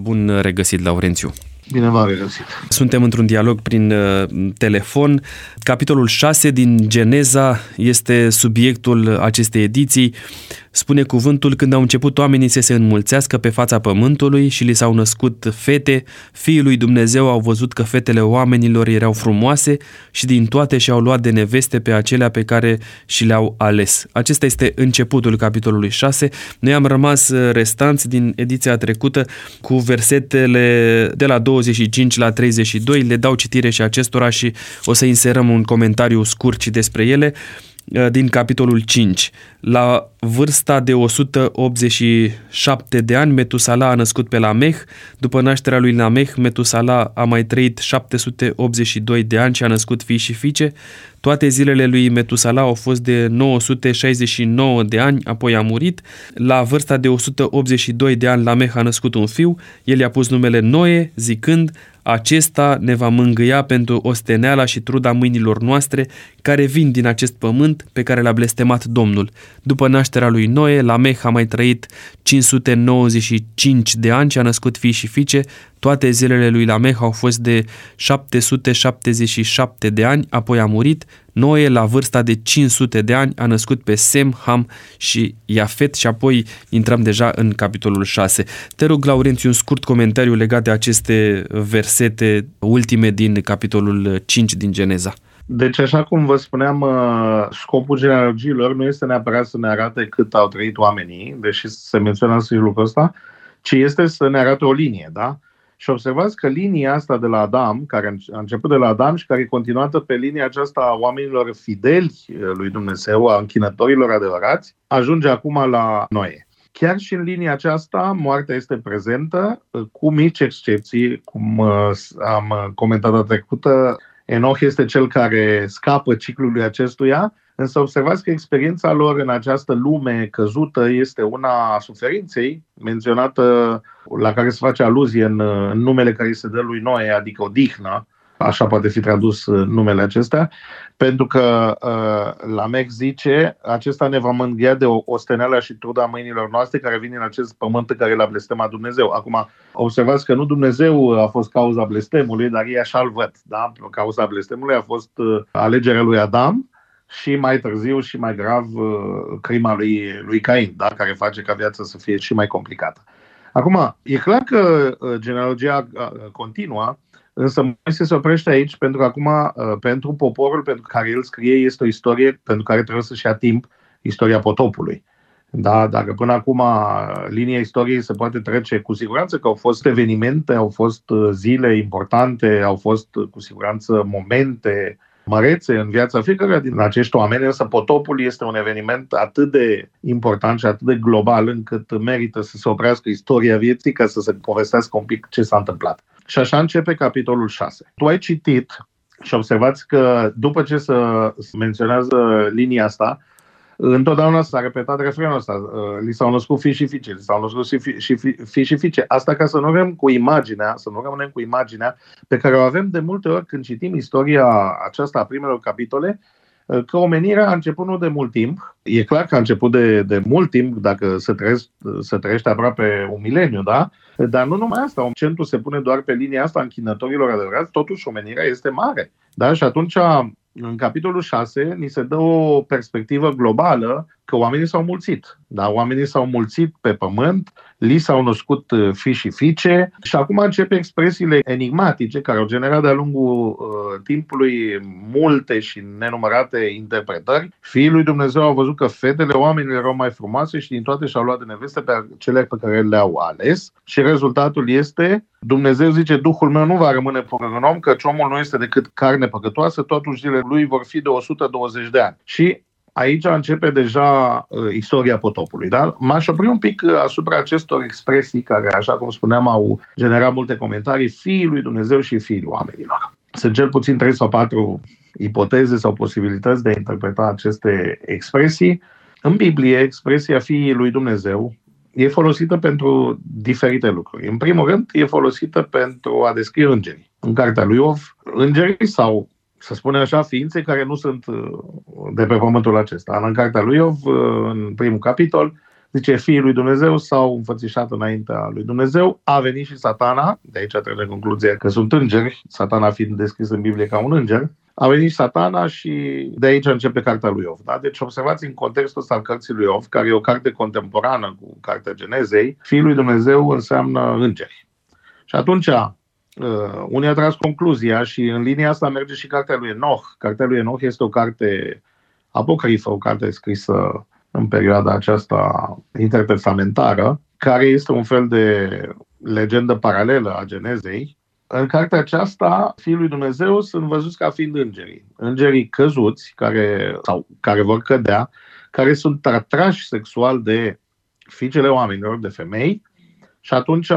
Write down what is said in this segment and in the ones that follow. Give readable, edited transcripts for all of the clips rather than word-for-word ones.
Bun regăsit, Laurențiu! Bine v-am regăsit! Suntem într-un dialog prin telefon. Capitolul 6 din Geneza este subiectul acestei ediții. Spune cuvântul: când au început oamenii să se înmulțească pe fața pământului și li s-au născut fete, fiii lui Dumnezeu au văzut că fetele oamenilor erau frumoase și din toate și-au luat de neveste pe acelea pe care și le-au ales. Acesta este începutul capitolului 6. Noi am rămas restanți din ediția trecută cu versetele de la 25 la 32. Le dau citire și acestora și o să inserăm un comentariu scurt și despre ele. Din capitolul 5. La vârsta de 187 de ani, Metusala a născut pe Lameh. După nașterea lui Lameh, Metusala a mai trăit 782 de ani și a născut fii și fiice. Toate zilele lui Metusala au fost de 969 de ani, apoi a murit. La vârsta de 182 de ani, Lameh a născut un fiu. El i-a pus numele Noe, zicând: acesta ne va mângâia pentru osteneala și truda mâinilor noastre care vin din acest pământ pe care l-a blestemat Domnul. După nașterea lui Noe, Lameh a mai trăit 595 de ani și a născut fii și fiice. Toate zilele lui Lameh au fost de 777 de ani, apoi a murit. Noe, la vârsta de 500 de ani, a născut pe Sem, Ham și Iafet. Și apoi intrăm deja în capitolul 6. Te rog, Laurențiu, un scurt comentariu legat de aceste versete ultime din capitolul 5 din Geneza. Deci, așa cum vă spuneam, scopul genealogiilor nu este neapărat să ne arate cât au trăit oamenii, deși se menționează lucrul ăsta, ci este să ne arate o linie, da? Și observați că linia asta de la Adam, care a început de la Adam și care e continuată pe linia aceasta a oamenilor fideli lui Dumnezeu, a închinătorilor adevărați, ajunge acum la Noe. Chiar și în linia aceasta, moartea este prezentă, cu mici excepții, cum am comentat data trecută. Enoch este cel care scapă ciclului acestuia, însă observați că experiența lor în această lume căzută este una a suferinței, menționată, la care se face aluzie în numele care se dă lui Noe, adică odihna, așa poate fi tradus numele acestea, pentru că Lamech zice: acesta ne va mângâia de osteneala și truda mâinilor noastre care vin în acest pământ care l-a blestemat Dumnezeu. Acum, observați că nu Dumnezeu a fost cauza blestemului, dar ei așa-l văd, da? Cauza blestemului a fost alegerea lui Adam și mai târziu și mai grav crima lui Cain, da? Care face ca viața să fie și mai complicată. Acum, e clar că genealogia continuă, însă Moise se oprește aici pentru că acum, pentru poporul pentru care el scrie, este o istorie pentru care trebuie să-și ia timp, istoria potopului. Da, dacă până acum linia istoriei se poate trece, cu siguranță că au fost evenimente, au fost zile importante, au fost cu siguranță momente mărețe în viața fiecăruia din acești oameni, însă potopul este un eveniment atât de important și atât de global încât merită să se oprească istoria vieții ca să se povestească un pic ce s-a întâmplat. Și așa începe capitolul 6. Tu ai citit și observați că după ce se menționează linia asta, întotdeauna s-a repetat refrenul ăsta: li s-au născut fii și fiice, li s-au născut fii și fiice. Asta ca să nu rămânem cu imaginea, pe care o avem de multe ori când citim istoria aceasta a primelor capitole, că omenirea a început nu de mult timp. E clar că a început de mult timp, dacă se trăiește aproape un mileniu, da? Dar nu numai asta, accentul se pune doar pe linia asta închinătorilor adevărați, totuși omenirea este mare, da? Și atunci, în capitolul 6, ni se dă o perspectivă globală că oamenii s-au mulțit, da? Oamenii s-au mulțit pe pământ, li s-au născut fii și fiice și acum începe expresiile enigmatice care au generat de-a lungul timpului multe și nenumărate interpretări. Fiii lui Dumnezeu au văzut că fetele oamenilor erau mai frumoase și din toate și-au luat de neveste pe cele pe care le-au ales și rezultatul este: Dumnezeu zice: Duhul meu nu va rămâne fără un om, căci omul nu este decât carne păcătoasă, totuși zilele lui vor fi de 120 de ani. Și aici începe deja istoria potopului, da? M-aș opri un pic asupra acestor expresii care, așa cum spuneam, au generat multe comentarii: fiii lui Dumnezeu și fiii oamenilor. Sunt cel puțin 3 sau 4 ipoteze sau posibilități de a interpreta aceste expresii. În Biblie, expresia fiii lui Dumnezeu e folosită pentru diferite lucruri. În primul rând, e folosită pentru a descrie îngerii. În cartea lui Iov, îngerii sau, să spunem așa, ființe care nu sunt de pe pământul acesta. În cartea lui Iov, în primul capitol, zice, fiul lui Dumnezeu s-au înfățișat înaintea lui Dumnezeu, a venit și Satana, de aici trebuie concluzia că sunt îngeri, Satana fiind descris în Biblie ca un înger, a venit și Satana și de aici începe cartea lui Iov. Da? Deci observați în contextul ăsta al cărții lui Iov, care e o carte contemporană cu cartea Genezei, fiul lui Dumnezeu înseamnă îngeri. Și atunci unii au tras concluzia și în linia asta merge și cartea lui Enoch. Cartea lui Enoch este o carte apocrifă, o carte scrisă în perioada aceasta intertestamentară, care este un fel de legendă paralelă a Genezei. În cartea aceasta, fiii lui Dumnezeu sunt văzuți ca fiind îngerii. Îngerii căzuți, care vor cădea, care sunt atrași sexual de fiicele oamenilor, de femei, și atunci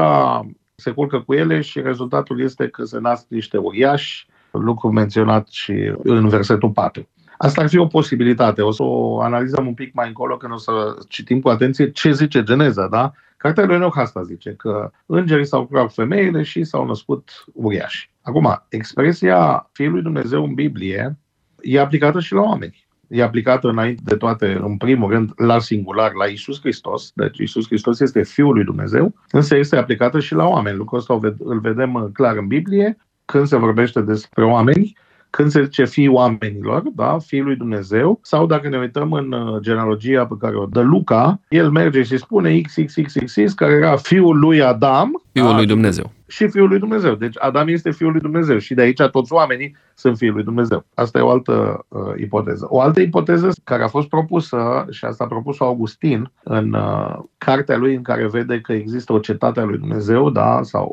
se culcă cu ele și rezultatul este că se nasc niște uriași, lucru menționat și în versetul 4. Asta ar fi o posibilitate. O să o analizăm un pic mai încolo când o să citim cu atenție ce zice Geneza, da? Cartea lui Enoch asta zice, că îngerii s-au curat cu femeile și s-au născut uriași. Acum, expresia Fiului lui Dumnezeu în Biblie e aplicată și la oameni. E aplicată înainte de toate, în primul rând, la singular, la Iisus Hristos. Deci Iisus Hristos este Fiul lui Dumnezeu, însă este aplicată și la oameni. Lucrul ăsta îl vedem clar în Biblie, când se vorbește despre oameni, când se zice fii oamenilor, da, fiul lui Dumnezeu, sau dacă ne uităm în genealogia pe care o dă Luca, el merge și spune XXXX, care era fiul lui Adam, lui Dumnezeu. Și fiul lui Dumnezeu. Deci Adam este fiul lui Dumnezeu și de aici toți oamenii sunt fiii lui Dumnezeu. Asta e o altă ipoteză. O altă ipoteză care a fost propusă, și asta a propus Augustin în cartea lui în care vede că există o cetate a lui Dumnezeu, da, sau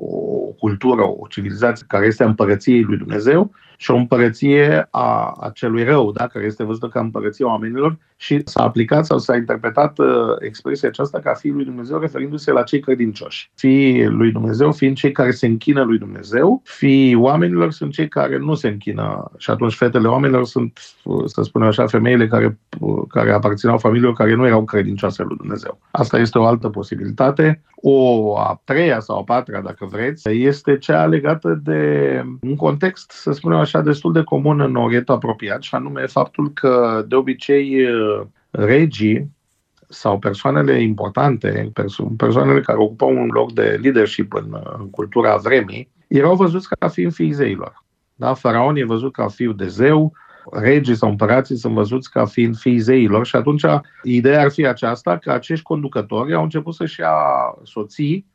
o cultură, o civilizație care este a împărăției lui Dumnezeu și o împărăție a celui rău, da, care este văzută ca împărăția oamenilor, și s-a aplicat sau s-a interpretat expresia aceasta ca fiul lui Dumnezeu referindu-se la cei credincioși. Fiii lui Dumnezeu fiind cei care se închină lui Dumnezeu, fiii oamenilor sunt cei care nu se închină. Și atunci fetele oamenilor sunt, să spunem așa, femeile care aparțineau familiilor care nu erau credincioase lui Dumnezeu. Asta este o altă posibilitate. O a treia sau a patra, dacă vreți, este cea legată de un context, să spunem așa, destul de comun în Orientul apropiat, și anume faptul că de obicei regii sau persoanele importante, persoanele care ocupau un loc de leadership în cultura vremii, erau văzuți ca fiind fiii zeilor. Da? Faraon e văzut ca fiul de zeu, regii sau împărații sunt văzuți ca fiind fiii zeilor și atunci ideea ar fi aceasta că acești conducători au început să-și ia soții,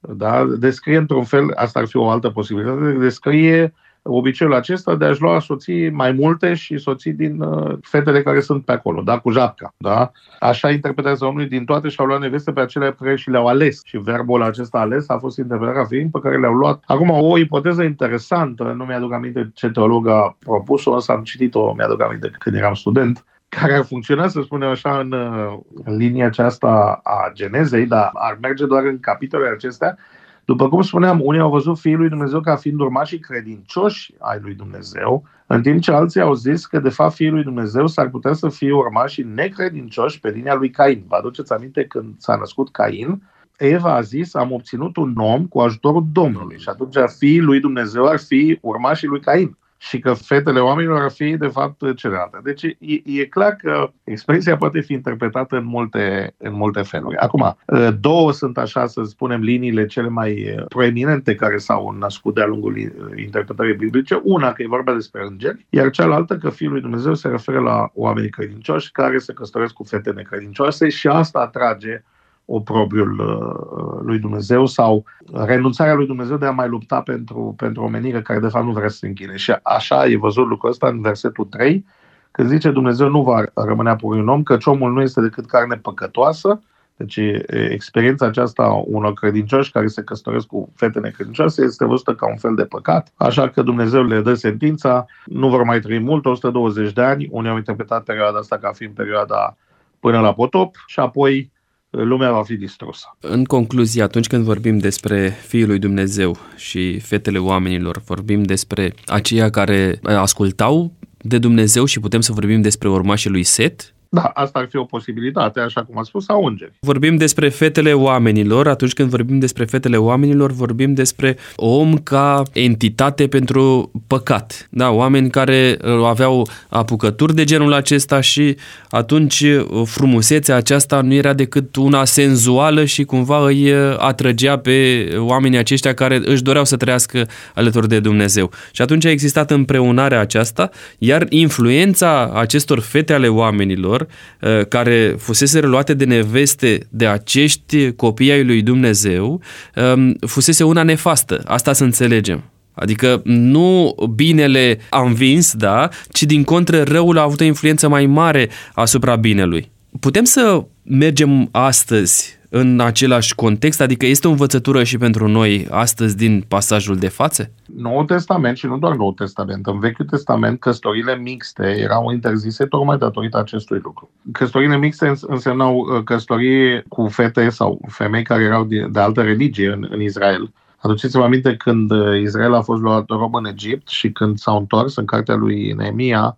da? Descrie într-un fel, asta ar fi o altă posibilitate, descrie obiceiul acesta de a-și lua soții mai multe și soții din fetele care sunt pe acolo, da, cu japca, da? Așa interpretează omul din toate și au luat neveste pe acelea pe care și le-au ales. Și verbul acesta ales a fost interpretat ca fiind pe care le-au luat. Acum, o ipoteză interesantă, nu mi-aduc aminte ce teolog a propus-o, însă am citit-o, mi-aduc aminte când eram student, care ar funcționa, să spunem așa, în linia aceasta a Genezei, dar ar merge doar în capitolele acestea. După cum spuneam, unii au văzut fiii lui Dumnezeu ca fiind urmașii credincioși ai lui Dumnezeu, în timp ce alții au zis că de fapt fiii lui Dumnezeu s-ar putea să fie urmașii necredincioși pe linia lui Cain. Vă aduceți aminte când s-a născut Cain? Eva a zis, am obținut un om cu ajutorul Domnului, și atunci fiii lui Dumnezeu ar fi urmașii lui Cain și că fetele oamenilor ar fi de fapt celelalte. Deci e clar că expresia poate fi interpretată în multe feluri. Acum, două sunt așa, să spunem, liniile cele mai proeminente care s-au născut de-a lungul interpretării biblice. Una, că e vorba despre îngeri, iar cealaltă, că Fiul lui Dumnezeu se referă la oamenii credincioși care se căsătoresc cu fete necredincioase și asta atrage oprobiul lui Dumnezeu sau renunțarea lui Dumnezeu de a mai lupta pentru omenire care de fapt nu vrea să se închine. Și așa e văzut lucrul ăsta în versetul 3, când zice Dumnezeu nu va rămânea pur un om, căci omul nu este decât carne păcătoasă. Deci experiența aceasta unor credincioși care se căsătoresc cu fete necredincioase este văzută ca un fel de păcat, așa că Dumnezeu le dă sentința, nu vor mai trăi mult, 120 de ani, unii au interpretat perioada asta ca fiind perioada până la potop și apoi lumea va fi distrusă. În concluzie, atunci când vorbim despre Fiul lui Dumnezeu și fetele oamenilor, vorbim despre aceia care ascultau de Dumnezeu și putem să vorbim despre urmașii lui Set? Da, asta ar fi o posibilitate, așa cum a spus, a Ungeri. Vorbim despre fetele oamenilor. Atunci când vorbim despre fetele oamenilor, vorbim despre om ca entitate pentru păcat. Da, oameni care aveau apucături de genul acesta și atunci frumusețea aceasta nu era decât una senzuală și cumva îi atrăgea pe oamenii aceștia care își doreau să trăiască alături de Dumnezeu. Și atunci a existat împreunarea aceasta, iar influența acestor fete ale oamenilor care fusese reluate de neveste de acești copii ai lui Dumnezeu, fusese una nefastă. Asta să înțelegem. Adică nu binele a învins, da, ci din contră răul a avut o influență mai mare asupra binelui. Putem să mergem astăzi în același context? Adică este o învățătură și pentru noi astăzi din pasajul de față? Noul Testament și nu doar Noul Testament. În Vechiul Testament căsătorile mixte erau interzise tocmai datorită acestui lucru. Căsătorile mixte însemnau căsătorii cu fete sau femei care erau de altă religie în Israel. Aduceți-vă aminte când Israel a fost luat rob în Egipt și când s-au întors, în cartea lui Nehemia,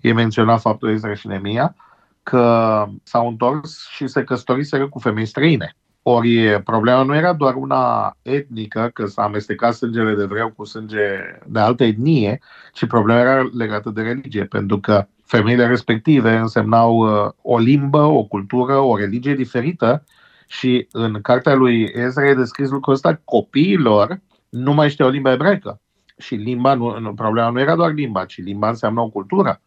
e menționat faptul Ezra și Nehemia, că s-au întors și se căsătoriseră cu femei străine. Ori problema nu era doar una etnică, că s-a amestecat sângele de evreu cu sânge de altă etnie, ci problema era legată de religie, pentru că femeile respective însemnau o limbă, o cultură, o religie diferită și în cartea lui Ezra e descris lucrul ăsta, copiilor nu mai știau limba ebraică. Și limba, problema nu era doar limba, ci limba înseamnă o cultură.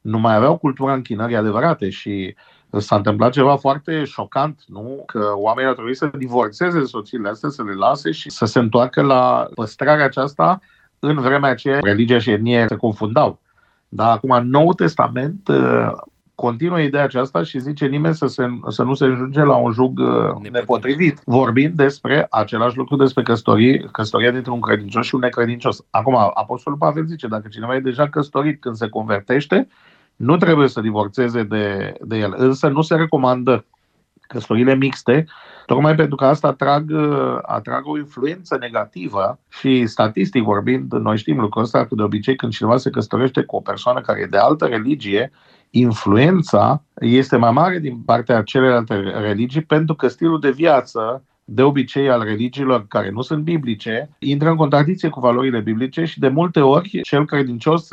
Nu mai aveau cultura închinării adevărate și s-a întâmplat ceva foarte șocant, nu? Că oamenii au trebuit să divorțeze soțiile astea, să le lase și să se întoarcă la păstrarea aceasta în vremea aceea. Religia și etnia se confundau. Dar acum, Noul Testament continuă ideea aceasta și zice nimeni să nu se ajunge la un jug nepotrivit. Vorbim despre același lucru, despre căsătoria dintre un credincios și un necredincios. Acum, Apostolul Pavel zice, dacă cineva e deja căsătorit când se convertește, nu trebuie să divorțeze de el. Însă nu se recomandă căsătorile mixte, tocmai pentru că asta atrag o influență negativă și statistic vorbind, noi știm lucrul ăsta, că de obicei când cineva se căsătorește cu o persoană care e de altă religie, influența este mai mare din partea celelalte religii, pentru că stilul de viață de obicei al religiilor care nu sunt biblice intră în contradicție cu valorile biblice și de multe ori cel credincios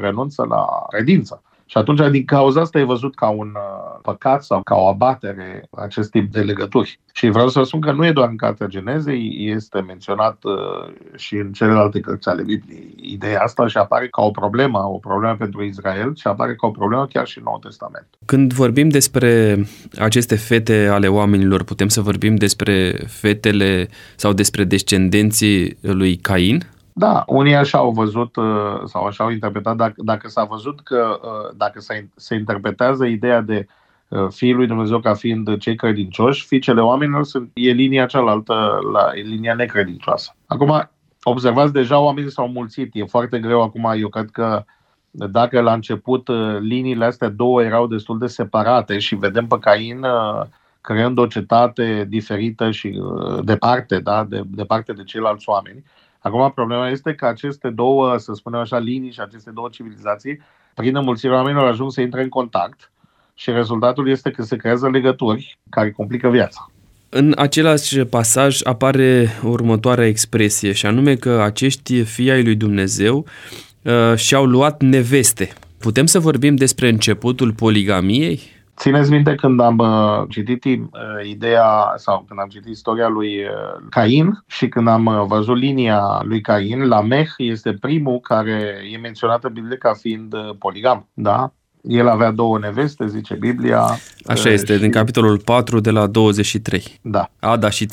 renunță la credință. Și atunci, din cauza asta, e văzut ca un păcat sau ca o abatere acest tip de legături. Și vreau să spun că nu e doar în cartea Genezei, este menționat și în celelalte cărți ale Bibliei. Ideea asta și apare ca o problemă pentru Israel și apare ca o problemă chiar și în Noul Testament. Când vorbim despre aceste fete ale oamenilor, putem să vorbim despre fetele sau despre descendenții lui Cain? Da, unii așa au văzut sau așa au interpretat, dacă s-a văzut că, dacă se interpretează ideea de fiii lui Dumnezeu ca fiind cei credincioși, fiicele oamenilor e linia cealaltă, e linia necredincioasă. Acum, observați, deja oamenii s-au mulțit, e foarte greu acum, eu cred că dacă la început liniile astea două erau destul de separate și vedem pe Cain creând o cetate diferită și departe, da, departe de ceilalți oameni. Acum, problema este că aceste două, să spunem așa, linii și aceste două civilizații, prin înmulțirea oamenilor, ajung să intre în contact și rezultatul este că se creează legături care complică viața. În același pasaj apare următoarea expresie, și anume că acești fii ai lui Dumnezeu și-au luat neveste. Putem să vorbim despre începutul poligamiei? Țineți minte când am citit ideea sau când am citit istoria lui Cain și când am văzut linia lui Cain, Lameh este primul care e menționat în Biblie ca fiind poligam, da? El avea două neveste, zice Biblia. Așa este, și... din capitolul 4 de la 23. Da. Ada și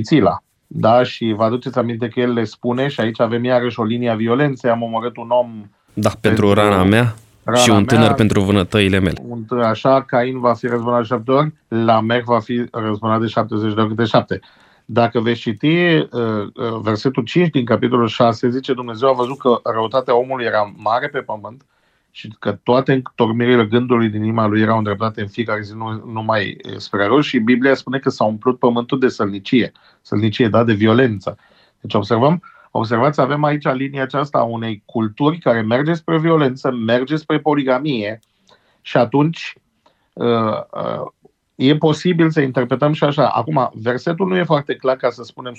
Țila. Da, și vă aduceți aminte că el le spune și aici avem iarăși o linie a violenței, am omorât un om. Da, pentru rana mea. Și un tânăr pentru vânătăile mele. Așa, Cain va fi răzbunat de 7 ori, Lamech va fi răzbunat de 70 de ori de 7. Dacă veți citi versetul 5 din capitolul 6, zice Dumnezeu a văzut că răutatea omului era mare pe pământ și că toate întormirile gândului din inima lui erau îndreptate în fiecare zi numai spre rău și Biblia spune că s-a umplut pământul de sălnicie, da, de violență. Deci observați, avem aici linia aceasta a unei culturi care merge spre violență, merge spre poligamie Și atunci e posibil să interpretăm și așa. Acum, versetul nu e foarte clar ca să spunem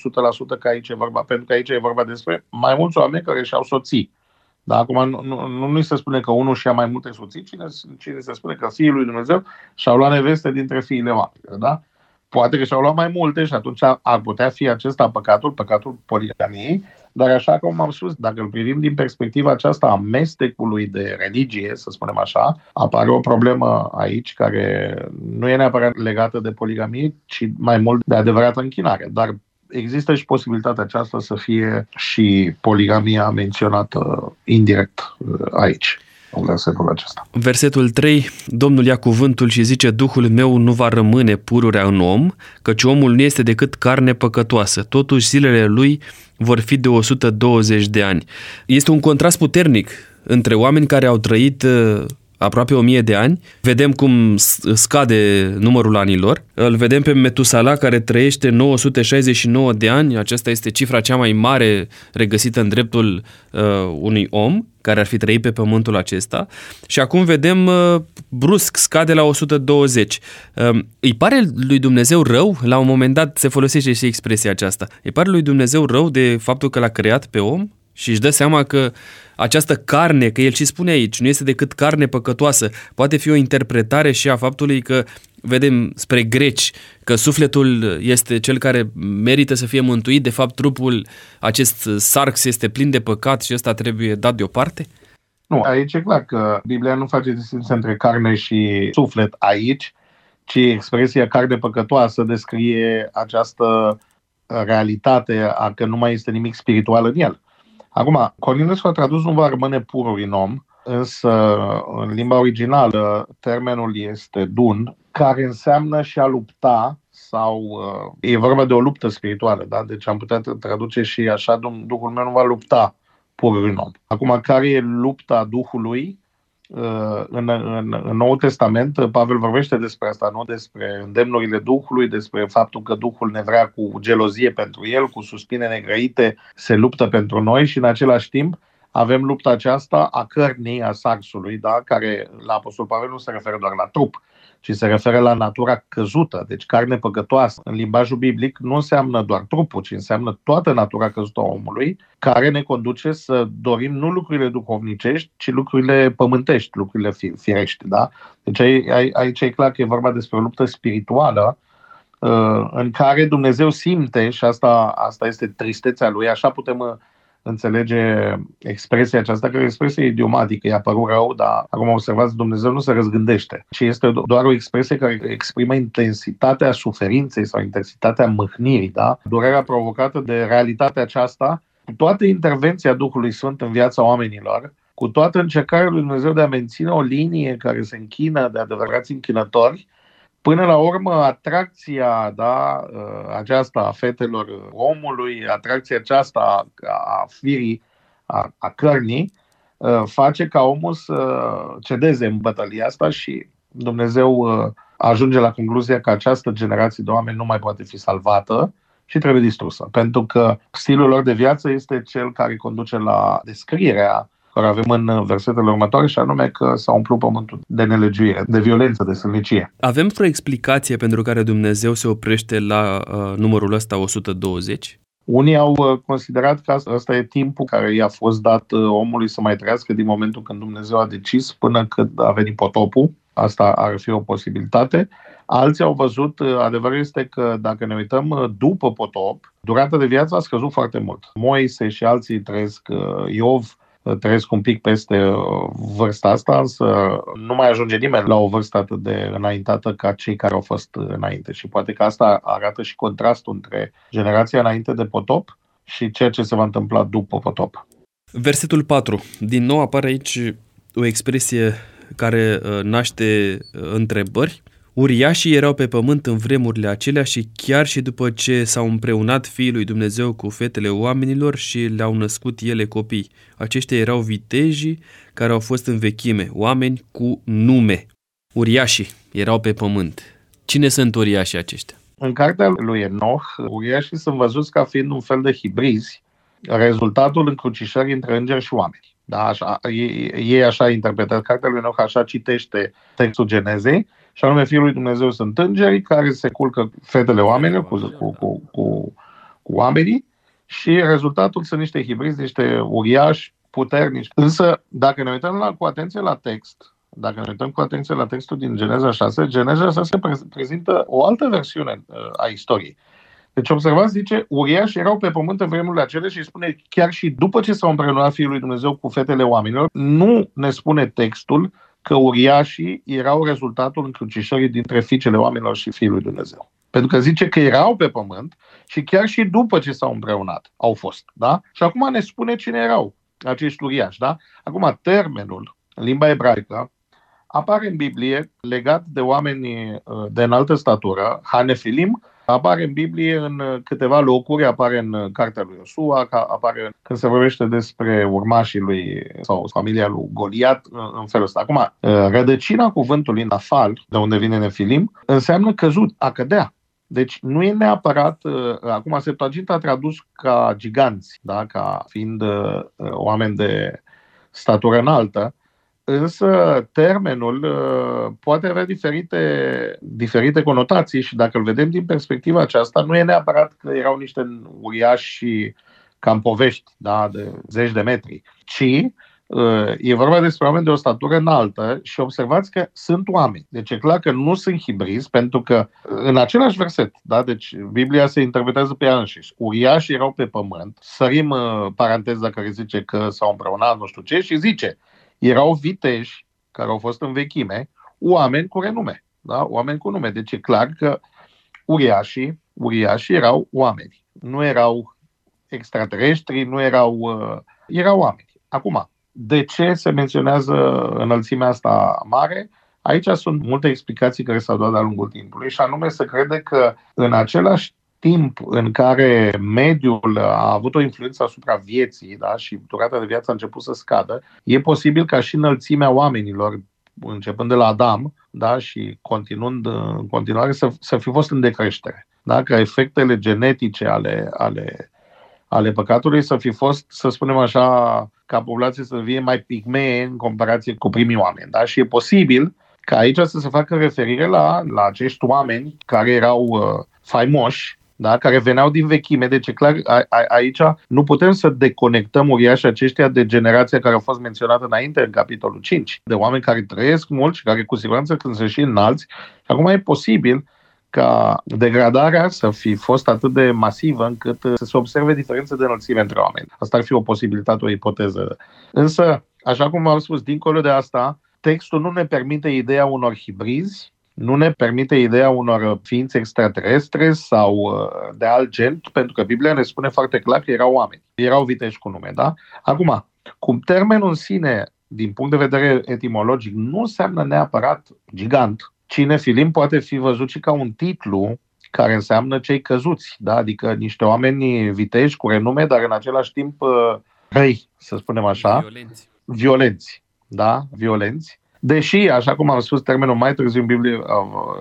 100% că aici e vorba, pentru că aici e vorba despre mai mulți oameni care și-au soții. Dar acum nu se spune că unul și-a mai multe soții, cine se spune că fiii lui Dumnezeu și-au luat neveste dintre fiile oamenilor, da? Poate că și-au luat mai multe și atunci ar putea fi acesta păcatul poligamiei, dar așa cum am spus, dacă îl privim din perspectiva aceasta amestecului de religie, să spunem așa, apare o problemă aici care nu e neapărat legată de poligamie, ci mai mult de adevărată închinare. Dar există și posibilitatea aceasta să fie și poligamia menționată indirect aici. Versetul 3, Domnul ia cuvântul și zice: Duhul meu nu va rămâne pururea în om, căci omul nu este decât carne păcătoasă, totuși zilele lui vor fi de 120 de ani. Este un contrast puternic între oameni care au trăit aproape 1000 de ani, vedem cum scade numărul anilor, îl vedem pe Metusala care trăiește 969 de ani, aceasta este cifra cea mai mare regăsită în dreptul unui om care ar fi trăit pe pământul acesta, și acum vedem brusc scade la 120. Îi pare lui Dumnezeu rău, la un moment dat se folosește și expresia aceasta, îi pare lui Dumnezeu rău de faptul că l-a creat pe om și își dă seama că această carne, că el și spune aici, nu este decât carne păcătoasă, poate fi o interpretare și a faptului că vedem spre greci că sufletul este cel care merită să fie mântuit, de fapt trupul, acest sarx este plin de păcat și ăsta trebuie dat deoparte? Nu, aici e clar că Biblia nu face distinție între carne și suflet aici, ci expresia carne păcătoasă descrie această realitate a că nu mai este nimic spiritual în el. Acum, Colindescu a tradus nu va rămâne pururi în om, însă în limba originală termenul este dun, care înseamnă și a lupta sau e vorba de o luptă spirituală, da? Deci am putea traduce și așa, Duhul meu nu va lupta pururi în om. Acum, care e lupta Duhului? În Noul Testament Pavel vorbește despre asta, nu? Despre îndemnurile Duhului, despre faptul că Duhul ne vrea cu gelozie pentru El, cu suspine negrăite se luptă pentru noi și în același timp avem lupta aceasta a cărnii, a sarxului, da? Care la Apostol Pavel nu se referă doar la trup, ci se referă la natura căzută, deci carne păcătoasă. În limbajul biblic nu înseamnă doar trupul, ci înseamnă toată natura căzută a omului, care ne conduce să dorim nu lucrurile duhovnicești, ci lucrurile pământești, lucrurile firești. Da? Deci aici e clar că e vorba despre o luptă spirituală în care Dumnezeu simte, și asta este tristețea lui, așa putem înțelege expresia aceasta, că e o expresie idiomatică, i-a părut rău, dar acum observați, Dumnezeu nu se răzgândește, ci este doar o expresie care exprimă intensitatea suferinței sau intensitatea mâhnirii, da? Durerea provocată de realitatea aceasta, cu toată intervenția Duhului Sfânt în viața oamenilor, cu toată încercarea lui Dumnezeu de a menține o linie care se închină de adevărați închinători, până la urmă, atracția, da, aceasta a fetelor omului, atracția aceasta a firii, a cărnii, face ca omul să cedeze în bătălia asta și Dumnezeu ajunge la concluzia că această generație de oameni nu mai poate fi salvată și trebuie distrusă. Pentru că stilul lor de viață este cel care conduce la descrierea care avem în versetele următoare, și anume că s-a umplut pământul de nelegiuire, de violență, de sălnicie. Avem vreo explicație pentru care Dumnezeu se oprește la numărul ăsta 120? Unii au considerat că ăsta e timpul care i-a fost dat omului să mai trăiască din momentul când Dumnezeu a decis până când a venit potopul. Asta ar fi o posibilitate. Alții au văzut, adevărul este că dacă ne uităm după potop, durata de viață a scăzut foarte mult. Moise și alții trăiesc, Iov trăiesc un pic peste vârsta asta, însă nu mai ajunge nimeni la o vârstă atât de înaintată ca cei care au fost înainte. Și poate că asta arată și contrastul între generația înainte de potop și ceea ce se va întâmpla după potop. Versetul 4. Din nou apare aici o expresie care naște întrebări. Uriașii erau pe pământ în vremurile acelea și chiar și după ce s-au împreunat fiii lui Dumnezeu cu fetele oamenilor și le-au născut ele copii. Aceștia erau vitejii care au fost în vechime, oameni cu nume. Uriașii erau pe pământ. Cine sunt uriașii aceștia? În cartea lui Enoch, uriașii sunt văzuți ca fiind un fel de hibrizi, rezultatul încrucișării între îngeri și oameni. Da, așa, ei așa interpretează. Cartea lui Enoch așa citește textul Genezei, și anume: Fiul lui Dumnezeu sunt îngeri care se culcă fetele oamenilor cu oamenii, și rezultatul sunt niște hibrizi, niște uriași puternici. Însă, dacă ne uităm cu atenție la textul din Geneza 6, Geneza 6 prezintă o altă versiune a istoriei. Deci, observați, zice, uriași erau pe pământ în vremurile acelea, și spune chiar și după ce s-au împreunat Fiul lui Dumnezeu cu fetele oamenilor, nu ne spune textul că uriașii erau rezultatul încrucișării dintre fiicele oamenilor și Fiul lui Dumnezeu. Pentru că zice că erau pe pământ și chiar și după ce s-au împreunat au fost. Da? Și acum ne spune cine erau acești uriași. Da? Acum, termenul în limba ebraică apare în Biblie legat de oameni de înaltă statură, hanefilim. Apare în Biblie în câteva locuri, apare în cartea lui Iosua, apare când se vorbește despre urmașii lui sau familia lui Goliat, în felul ăsta. Acum, rădăcina cuvântului nafal, de unde vine nefilim, înseamnă căzut, a cădea. Deci nu e neapărat, acum Septuaginta a tradus ca giganți, da? Ca fiind oameni de statură înaltă. Însă termenul poate avea diferite conotații, și dacă îl vedem din perspectiva aceasta, nu e neapărat că erau niște uriași ca în povești, da, de zeci de metri, ci e vorba despre oameni de o statură înaltă, și observați că sunt oameni. Deci e clar că nu sunt hibrizi, pentru că în același verset, da, deci Biblia se interpretează pe ea înșiși. Uriașii erau pe pământ, sărim paranteza care zice că s-au împreunat, nu știu ce, și zice: erau viteși, care au fost în vechime, oameni cu renume. Da? Oameni cu nume. Deci e clar că uriașii erau oameni. Nu erau extraterestri, erau oameni. Acum, de ce se menționează înălțimea asta mare? Aici sunt multe explicații care s-au dat de-a lungul timpului, și anume se crede că în același timp în care mediul a avut o influență asupra vieții, da, și durata de viață a început să scadă, e posibil ca și înălțimea oamenilor, începând de la Adam, da, și continuând în continuare, să fi fost în decreștere. Da, că efectele genetice ale păcatului să fi fost, să spunem așa, ca populație să fie mai pigmee în comparație cu primii oameni. Da? Și e posibil ca aici să se facă referire la acești oameni care erau faimoși, da, care veneau din vechime. Deci, clar, aici nu putem să deconectăm uriașii aceștia de generația care a fost menționată înainte, în capitolul 5, de oameni care trăiesc mult și care cu siguranță când se și înalți. Acum e posibil ca degradarea să fi fost atât de masivă încât să se observe diferențe de înălțime între oameni. Asta ar fi o posibilitate, o ipoteză. Însă, așa cum am spus, dincolo de asta, textul nu ne permite ideea unor hibrizi, nu ne permite ideea unor ființe extraterestre sau de alt gen, pentru că Biblia ne spune foarte clar că erau oameni, erau viteși cu nume. Da? Acum, cum termenul în sine, din punct de vedere etimologic, nu înseamnă neapărat gigant, nefilim poate fi văzut și ca un titlu care înseamnă cei căzuți, da? Adică niște oameni viteși cu renume, dar în același timp răi, să spunem așa, violenți. Da? Violenți. Deși, așa cum am spus, termenul mai târziu în Biblie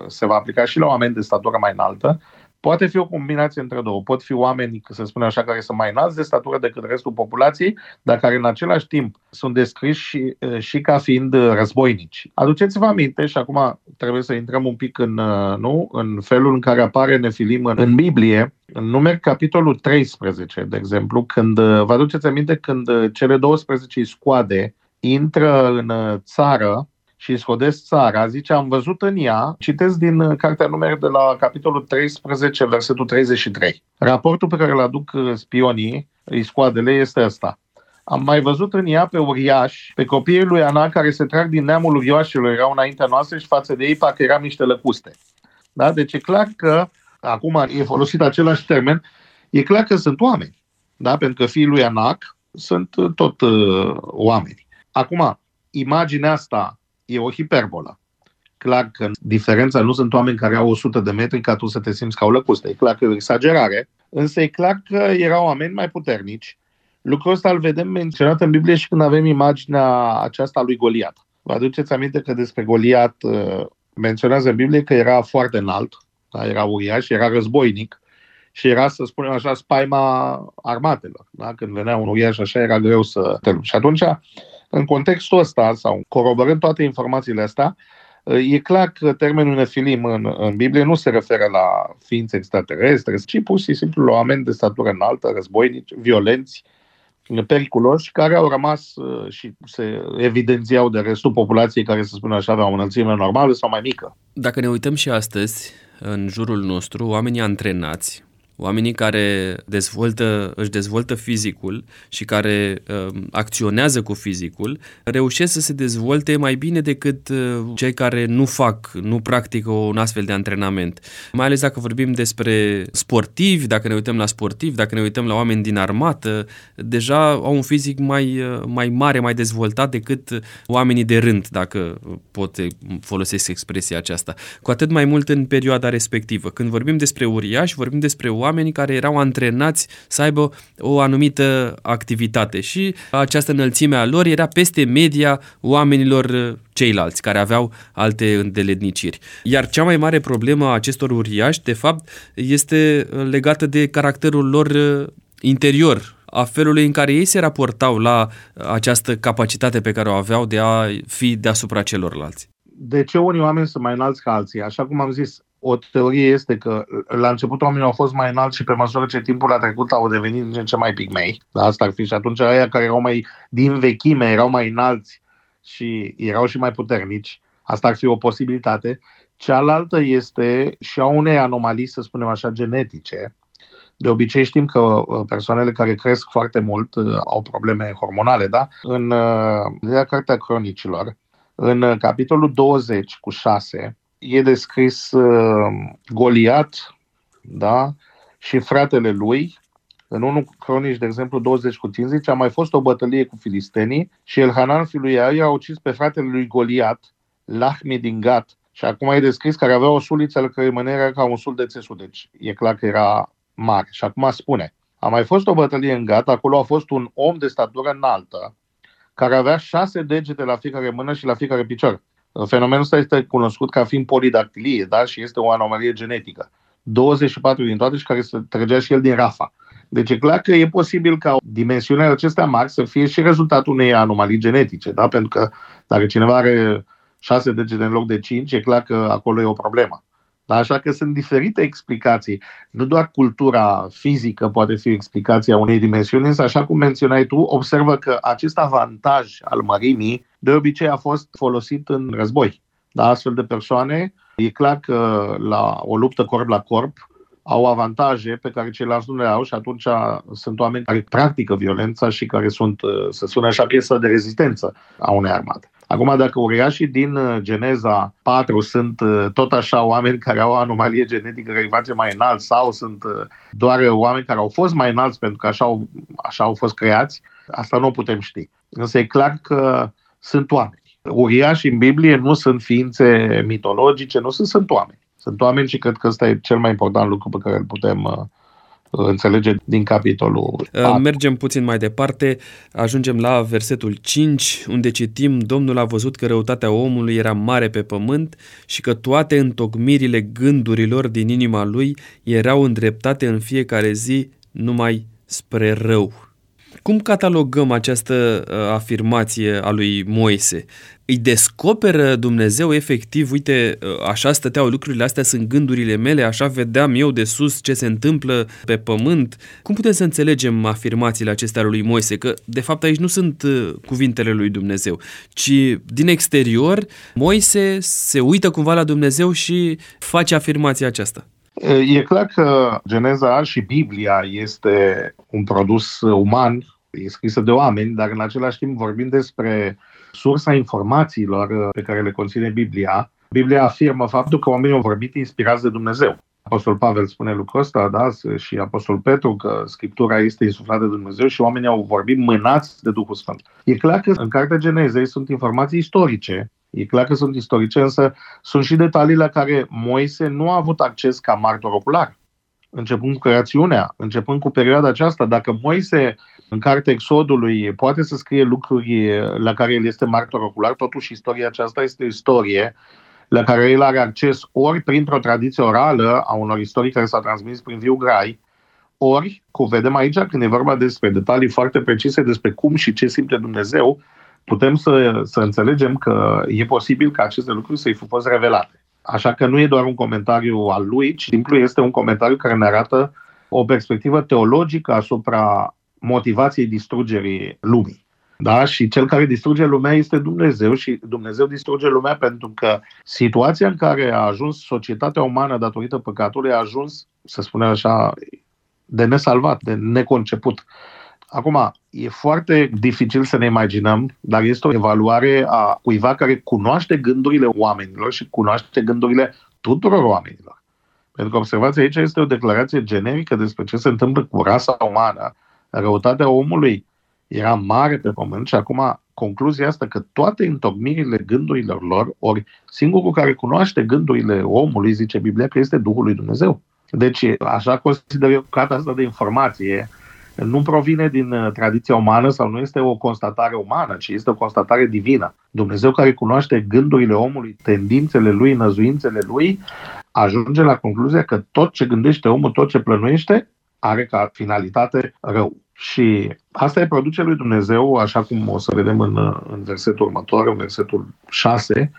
se va aplica și la oameni de statură mai înaltă. Poate fi o combinație între două. Pot fi oameni, să spunem așa, care sunt mai înalți de statură decât restul populației, dar care în același timp sunt descriși și ca fiind războinici. Aduceți-vă aminte, și acum trebuie să intrăm un pic în felul în care apare nefilim în Biblie, în Numeri, capitolul 13, de exemplu, când vă aduceți aminte când cele 12 îi scoade, intră în țară și îi scodesc țara, zice: am văzut în ea, citesc din Cartea Numeri de la capitolul 13, versetul 33. Raportul pe care îl aduc spionii, iscoadele, este ăsta: am mai văzut în ea pe uriași, pe copiii lui Anac, care se trag din neamul uriașilor, erau înaintea noastră, și față de ei parcă eram niște lăcuste. Da? Deci e clar că, acum e folosit același termen, e clar că sunt oameni. Da? Pentru că fiii lui Anac sunt tot oameni. Acum, imaginea asta e o hiperbolă. Clar că diferența nu sunt oameni care au 100 de metri ca tu să te simți ca o lăcustă. E clar că e o exagerare, însă e clar că erau oameni mai puternici. Lucrul ăsta îl vedem menționat în Biblie și când avem imaginea aceasta lui Goliat. Vă aduceți aminte că despre Goliat menționează în Biblie că era foarte înalt, era uriaș, era războinic Și era, să spunem așa, spaima armatelor. Da? Când venea un uriaș așa, era greu să te lupți. Și atunci, în contextul ăsta, sau coroborând toate informațiile astea, e clar că termenul nefilim în Biblie nu se referă la ființe extraterestre, ci pur și simplu la oameni de statură înaltă, războinici, violenți, periculoși, care au rămas și se evidențiau de restul populației care, să spunem așa, avea o înălțime normală sau mai mică. Dacă ne uităm și astăzi, în jurul nostru, oamenii antrenați, oamenii care își dezvoltă fizicul și care acționează cu fizicul, reușesc să se dezvolte mai bine decât cei care nu practică un astfel de antrenament. Mai ales dacă vorbim despre sportivi, dacă ne uităm la sportivi, dacă ne uităm la oameni din armată, deja au un fizic mai mare, mai dezvoltat decât oamenii de rând, dacă pot folosesc expresia aceasta. Cu atât mai mult în perioada respectivă. Când vorbim despre uriași, vorbim despre oamenii care erau antrenați să aibă o anumită activitate și această înălțime a lor era peste media oamenilor ceilalți care aveau alte îndeletniciri. Iar cea mai mare problemă a acestor uriași, de fapt, este legată de caracterul lor interior, a felului în care ei se raportau la această capacitate pe care o aveau de a fi deasupra celorlalți. De ce unii oameni sunt mai înalți ca alții? Așa cum am zis, o teorie este că la început oamenii au fost mai înalți și pe măsură ce timpul a trecut au devenit din ce mai pigmei. Asta ar fi. Și atunci aia care erau mai din vechime, erau mai înalți și erau și mai puternici. Asta ar fi o posibilitate. Cealaltă este și a unei anomalii, să spunem așa, genetice. De obicei știm că persoanele care cresc foarte mult au probleme hormonale, da? În Cartea Cronicilor, în capitolul 20 cu 6, e descris Goliat, da, și fratele lui. În 1 Cronici, de exemplu, 20 cu 50, a mai fost o bătălie cu filistenii și Elhanan, fiul lui Aia, a ucis pe fratele lui Goliat, Lahmi din Gat. Și acum e descris că avea o suliță al cărei mâne era ca un sul de țesut. Deci e clar că era mare. Și acum spune: a mai fost o bătălie în Gat, acolo a fost un om de statură înaltă care avea 6 degete la fiecare mână și la fiecare picior. Fenomenul ăsta este cunoscut ca fiind polidactilie, da? Și este o anomalie genetică. 24 din toate, și care se trăgea și el din rafa. Deci e clar că e posibil ca dimensiunile acestea mari să fie și rezultatul unei anomalii genetice, da? Pentru că dacă cineva are 6 degete în loc de 5, e clar că acolo e o problemă. Da? Așa că sunt diferite explicații. Nu doar cultura fizică poate fi explicația unei dimensiuni, însă, așa cum menționai tu, observă că acest avantaj al mărimii de obicei a fost folosit în război. Da? Astfel de persoane, e clar că la o luptă corp la corp au avantaje pe care ceilalți nu le au și atunci sunt oameni care practică violența și care sunt, să spun așa, piesă de rezistență a unei armate. Acum, dacă uriașii din Geneza 4 sunt tot așa oameni care au o anomalie genetică care îi face mai înalt sau sunt doar oameni care au fost mai înalți pentru că așa au fost creați, asta nu o putem ști. Însă e clar că sunt oameni. Uriașii în Biblie nu sunt ființe mitologice, sunt oameni. Sunt oameni și cred că ăsta e cel mai important lucru pe care îl putem înțelege din capitolul 4. Mergem puțin mai departe, ajungem la versetul 5, unde citim: Domnul a văzut că răutatea omului era mare pe pământ și că toate întocmirile gândurilor din inima lui erau îndreptate în fiecare zi numai spre rău. Cum catalogăm această afirmație a lui Moise? Îi descoperă Dumnezeu efectiv: uite, așa stăteau lucrurile, astea sunt gândurile mele, așa vedeam eu de sus ce se întâmplă pe pământ. Cum putem să înțelegem afirmațiile acestea ale lui Moise? Că, de fapt, aici nu sunt cuvintele lui Dumnezeu, ci din exterior Moise se uită cumva la Dumnezeu și face afirmația aceasta. E clar că Geneza și Biblia este un produs uman, e scrisă de oameni, dar în același timp vorbim despre sursa informațiilor pe care le conține Biblia. Biblia afirmă faptul că oamenii au vorbit inspirați de Dumnezeu. Apostol Pavel spune lucrul ăsta, da? Și Apostol Petru, că Scriptura este insuflată de Dumnezeu și oamenii au vorbit mânați de Duhul Sfânt. E clar că în Cartea Genezei sunt informații istorice. E clar că sunt istorice, însă sunt și detalii la care Moise nu a avut acces ca martor ocular. Începând cu creațiunea, începând cu perioada aceasta, dacă Moise în cartea Exodului poate să scrie lucruri la care el este martor ocular, totuși istoria aceasta este o istorie la care el are acces ori printr-o tradiție orală a unor istorii care s-au transmis prin viu grai, Ori, cum vedem aici, când e vorba despre detalii foarte precise despre cum și ce simte Dumnezeu, putem să înțelegem că e posibil ca aceste lucruri să-i fi fost revelate. Așa că nu e doar un comentariu al lui, ci simplu este un comentariu care ne arată o perspectivă teologică asupra motivației distrugerii lumii. Da? Și cel care distruge lumea este Dumnezeu și Dumnezeu distruge lumea pentru că situația în care a ajuns societatea umană datorită păcatului a ajuns, să spunem așa, de nesalvat, de neconceput. Acum, e foarte dificil să ne imaginăm, dar este o evaluare a cuiva care cunoaște gândurile oamenilor și cunoaște gândurile tuturor oamenilor. Pentru că observați, aici este o declarație generică despre ce se întâmplă cu rasa umană. Răutatea omului era mare pe pământ și acum concluzia asta că toate întocmirile gândurilor lor, ori singurul care cunoaște gândurile omului, zice Biblia, că este Duhul lui Dumnezeu. Deci, așa consider eu, cartea asta de informație nu provine din tradiția umană sau nu este o constatare umană, ci este o constatare divină. Dumnezeu care cunoaște gândurile omului, tendințele lui, năzuințele lui, ajunge la concluzia că tot ce gândește omul, tot ce plănuiește, are ca finalitate rău. Și asta îi produce lui Dumnezeu, așa cum o să vedem în versetul următor, în versetul 6,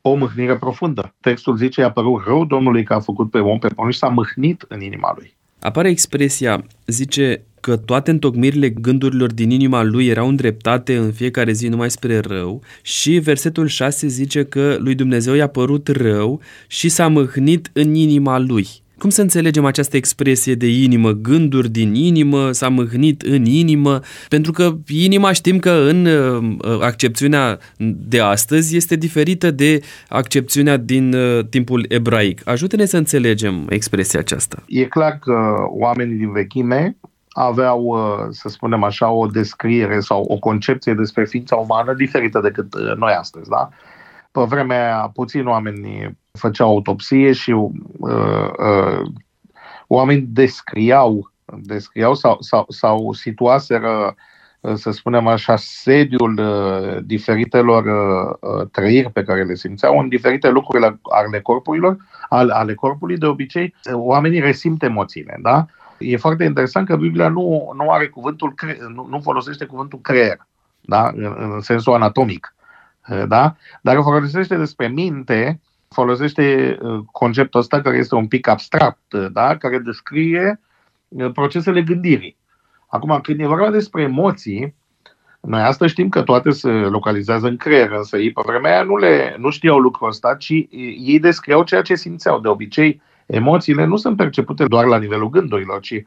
o mâhnire profundă. Textul zice, i-a părut rău Domnului că a făcut pe om pe pământ și s-a mâhnit în inima lui. Apare expresia, zice că toate întocmirile gândurilor din inima lui erau îndreptate în fiecare zi numai spre rău și versetul 6 zice că lui Dumnezeu i-a părut rău și s-a mâhnit în inima lui. Cum să înțelegem această expresie de inimă, gânduri din inimă, s-a mâhnit în inimă? Pentru că inima știm că în accepțiunea de astăzi este diferită de accepțiunea din timpul ebraic. Ajută-ne să înțelegem expresia aceasta. E clar că oamenii din vechime aveau, să spunem așa, o descriere sau o concepție despre ființa umană diferită decât noi astăzi, da? Pe vremea puțin oamenii făceau autopsie și oamenii descriau sau situaseră, să spunem așa, sediul diferitelor trăiri pe care le simțeau în diferite lucruri ale corpului. De obicei, oamenii resimt emoțiile, da? E foarte interesant că Biblia nu are cuvântul, nu folosește cuvântul creier, da? În sensul anatomic. Da? Dar folosește despre minte, folosește conceptul ăsta care este un pic abstract, da? Care descrie procesele gândirii. Acum, când e vorba despre emoții, noi astăzi știm că toate se localizează în creier, însă ei pe vremea aia nu știau lucrul ăsta, ci ei descriau ceea ce simțeau. De obicei, emoțiile nu sunt percepute doar la nivelul gândurilor, ci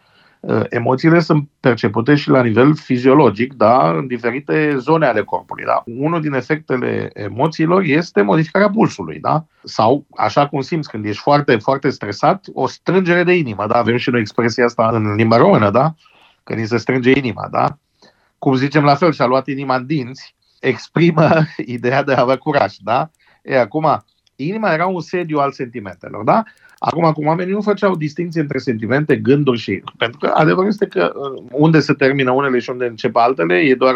emoțiile sunt percepute și la nivel fiziologic, da, în diferite zone ale corpului. Da. Unul din efectele emoțiilor este modificarea pulsului, da? Sau, așa cum simți când ești foarte, foarte stresat, o strângere de inimă. Da? Avem și noi expresia asta în limba română, da? Că ni se strânge inima. Da? Cum zicem la fel, și-a luat inima în dinți, exprimă ideea de a avea curaj. Da? E, acum, inima era un sediu al sentimentelor, da? Acum, cum oamenii nu făceau distinție între sentimente, gânduri și... Pentru că adevărul este că unde se termină unele și unde începe altele e doar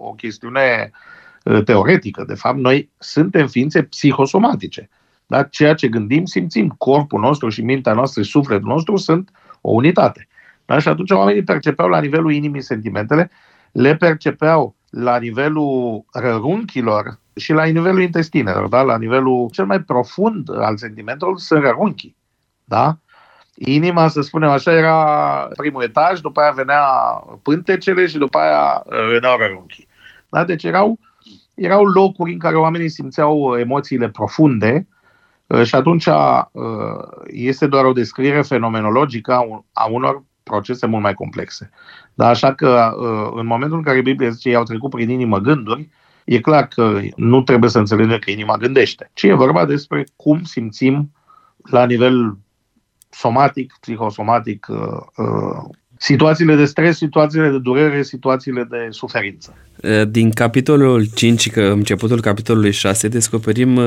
o chestiune teoretică. De fapt, noi suntem ființe psihosomatice. Da? Ceea ce gândim, simțim. Corpul nostru și mintea noastră și sufletul nostru sunt o unitate. Da? Și atunci oamenii percepeau la nivelul inimii sentimentele, le percepeau la nivelul rărunchilor și la nivelul intestinelor, da? La nivelul cel mai profund al sentimentelor sunt rărunchii, da? Inima, să spunem așa, era primul etaj, după aia venea pântecele și după aia veneau rărunchii. Da? Deci erau locuri în care oamenii simțeau emoțiile profunde și atunci este doar o descriere fenomenologică a unor procese mult mai complexe. Da? Așa că în momentul în care Biblia zice i-au trecut prin inimă gânduri, e clar că nu trebuie să înțelegem că inima gândește, ci e vorba despre cum simțim la nivel somatic, psihosomatic, situațiile de stres, situațiile de durere, situațiile de suferință. Din capitolul 5, începutul capitolului 6, descoperim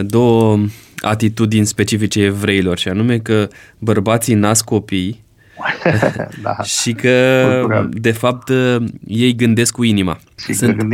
două atitudini specifice evreilor, și anume că bărbații nasc copii Da. Și că, cultural, de fapt, ei gândesc cu inima. Și sunt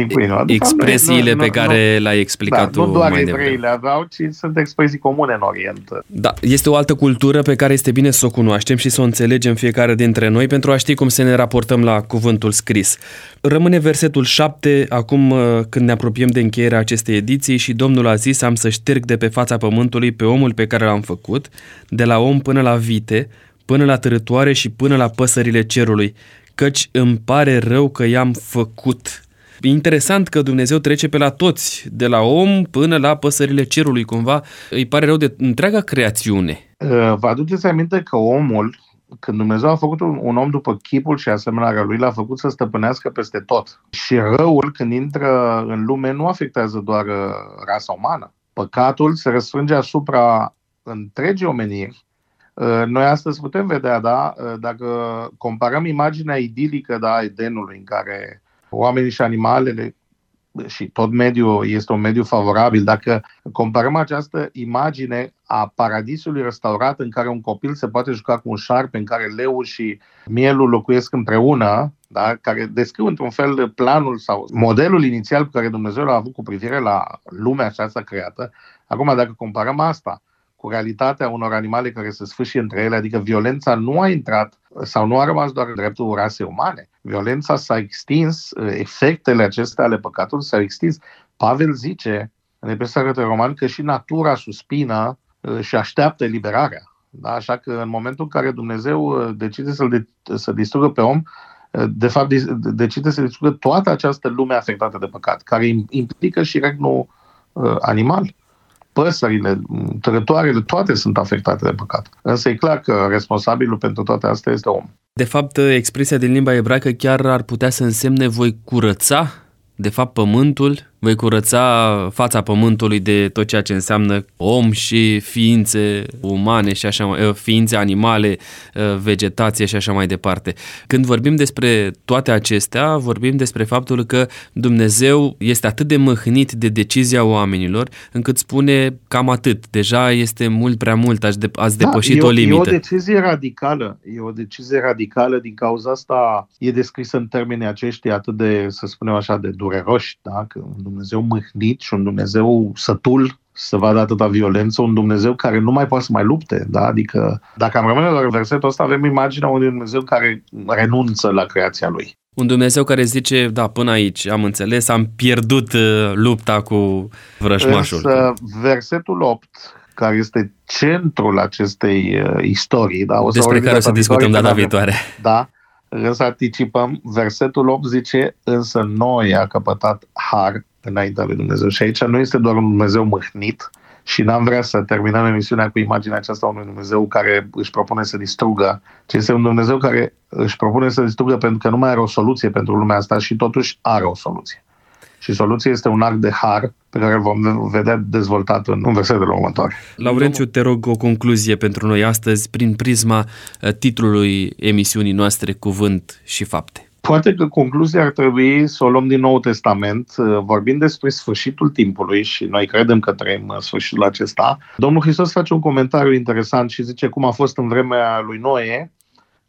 expresiile pe care l-ai explicat tu. Nu doar evreii le aveau, ci sunt expresii comune în Orient. Da, este o altă cultură pe care este bine să o cunoaștem și să o înțelegem fiecare dintre noi pentru a ști cum să ne raportăm la cuvântul scris. Rămâne versetul 7, acum când ne apropiem de încheierea acestei ediții, și Domnul a zis: am să șterg de pe fața pământului pe omul pe care l-am făcut, de la om până la vite, până la târătoare și până la păsările cerului, căci îmi pare rău că i-am făcut. E interesant că Dumnezeu trece pe la toți, de la om până la păsările cerului, cumva îi pare rău de întreaga creațiune. Vă aduceți aminte că omul, când Dumnezeu a făcut un om după chipul și asemănarea lui, l-a făcut să stăpânească peste tot. Și răul, când intră în lume, nu afectează doar rasa umană. Păcatul se răsfrânge asupra întregii omeniri. Noi astăzi putem vedea, da, dacă comparăm imaginea idilică, da, a Edenului, în care oamenii și animalele și tot mediul este un mediu favorabil, dacă comparăm această imagine a paradisului restaurat în care un copil se poate juca cu un șarpe, în care leul și mielul locuiesc împreună, da, care descriu într-un fel planul sau modelul inițial pe care Dumnezeu l-a avut cu privire la lumea aceasta creată, acum dacă comparăm asta cu realitatea unor animale care se sfâșie între ele, adică violența nu a intrat sau nu a rămas doar în dreptul rasei umane. Violența s-a extins, efectele acestea ale păcatului s-au extins. Pavel zice în Epistola către Romani că și natura suspină și așteaptă eliberarea. Da? Așa că în momentul în care Dumnezeu decide să distrugă pe om, de fapt decide să distrugă toată această lume afectată de păcat, care implică și regnul animal. Păsările, tărătoarele, toate sunt afectate de păcat. Însă e clar că responsabilul pentru toate astea este om. De fapt, expresia din limba ebraică chiar ar putea să însemne voi curăța, de fapt, pământul, voi curăța fața pământului de tot ceea ce înseamnă om și ființe umane și așa, ființe animale, vegetație și așa mai departe. Când vorbim despre toate acestea, vorbim despre faptul că Dumnezeu este atât de mâhnit de decizia oamenilor, încât spune cam atât. Deja este mult prea mult, ați depășit o limită. E o decizie radicală. E o decizie radicală, din cauza asta e descrisă în termenii aceștia atât de, să spunem așa, de dureroși, da? Că un Dumnezeu mâhnit și un Dumnezeu sătul să vadă atâta violență, un Dumnezeu care nu mai poate să mai lupte. Da? Adică, dacă am rămâne la versetul ăsta, avem imaginea unui Dumnezeu care renunță la creația lui. Un Dumnezeu care zice, da, până aici am înțeles, am pierdut lupta cu vrăjmașul. Însă, versetul 8, care este centrul acestei istorii, da? Despre care o să discutăm data viitoare. Da. Însă anticipăm, versetul 8 zice: însă Noe a căpătat har înaintea lui Dumnezeu. Și aici nu este doar un Dumnezeu mâhnit, și n-am vrea să terminăm emisiunea cu imaginea aceasta unui Dumnezeu care își propune să distrugă, ci este un Dumnezeu care își propune să distrugă pentru că nu mai are o soluție pentru lumea asta și totuși are o soluție. Și soluția este un act de har pe care îl vom vedea dezvoltat în versetele următoare. Laurențiu, te rog o concluzie pentru noi astăzi prin prisma titlului emisiunii noastre, Cuvânt și Fapte. Poate că concluzia ar trebui să o luăm din Noul Testament, vorbind despre sfârșitul timpului, și noi credem că trăim sfârșitul acesta. Domnul Hristos face un comentariu interesant și zice: cum a fost în vremea lui Noe,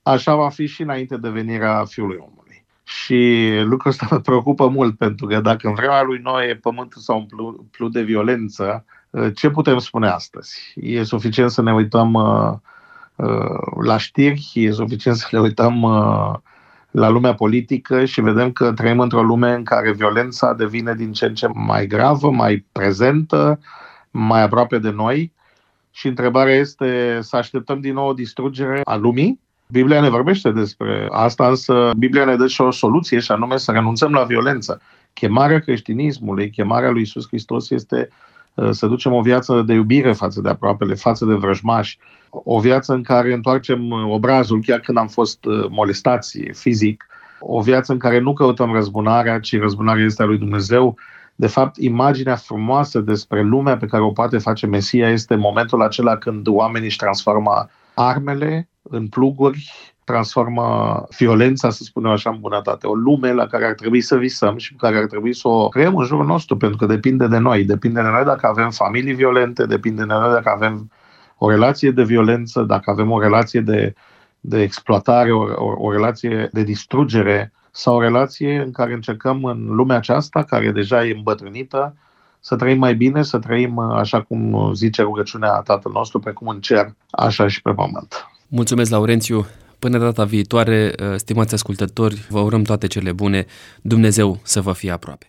așa va fi și înainte de venirea Fiului Omului. Și lucrul ăsta mă preocupă mult, pentru că dacă în vremea lui Noe pământul s-a umplut de violență, ce putem spune astăzi? E suficient să ne uităm la știri, e suficient să ne uităm la lumea politică și vedem că trăim într-o lume în care violența devine din ce în ce mai gravă, mai prezentă, mai aproape de noi. Și întrebarea este: să așteptăm din nou o distrugere a lumii? Biblia ne vorbește despre asta, însă Biblia ne dă și o soluție, și anume să renunțăm la violență. Chemarea creștinismului, chemarea lui Iisus Hristos este să ducem o viață de iubire față de aproapele, față de vrăjmași, o viață în care întoarcem obrazul chiar când am fost molestați fizic, o viață în care nu căutăm răzbunarea, ci răzbunarea este a lui Dumnezeu. De fapt, imaginea frumoasă despre lumea pe care o poate face Mesia este momentul acela când oamenii își transformă armele în pluguri, transformă violența, să spunem așa, în bunătate. O lume la care ar trebui să visăm și pe care ar trebui să o creăm în jurul nostru, pentru că depinde de noi. Depinde de noi dacă avem familii violente, depinde de noi dacă avem o relație de violență, dacă avem o relație de de exploatare, o relație de distrugere sau o relație în care încercăm în lumea aceasta, care deja e îmbătrânită, să trăim mai bine, să trăim așa cum zice rugăciunea Tatăl nostru, precum în cer, așa și pe pământ. Mulțumesc, Laurențiu! Până data viitoare, stimați ascultători, vă urăm toate cele bune. Dumnezeu să vă fie aproape!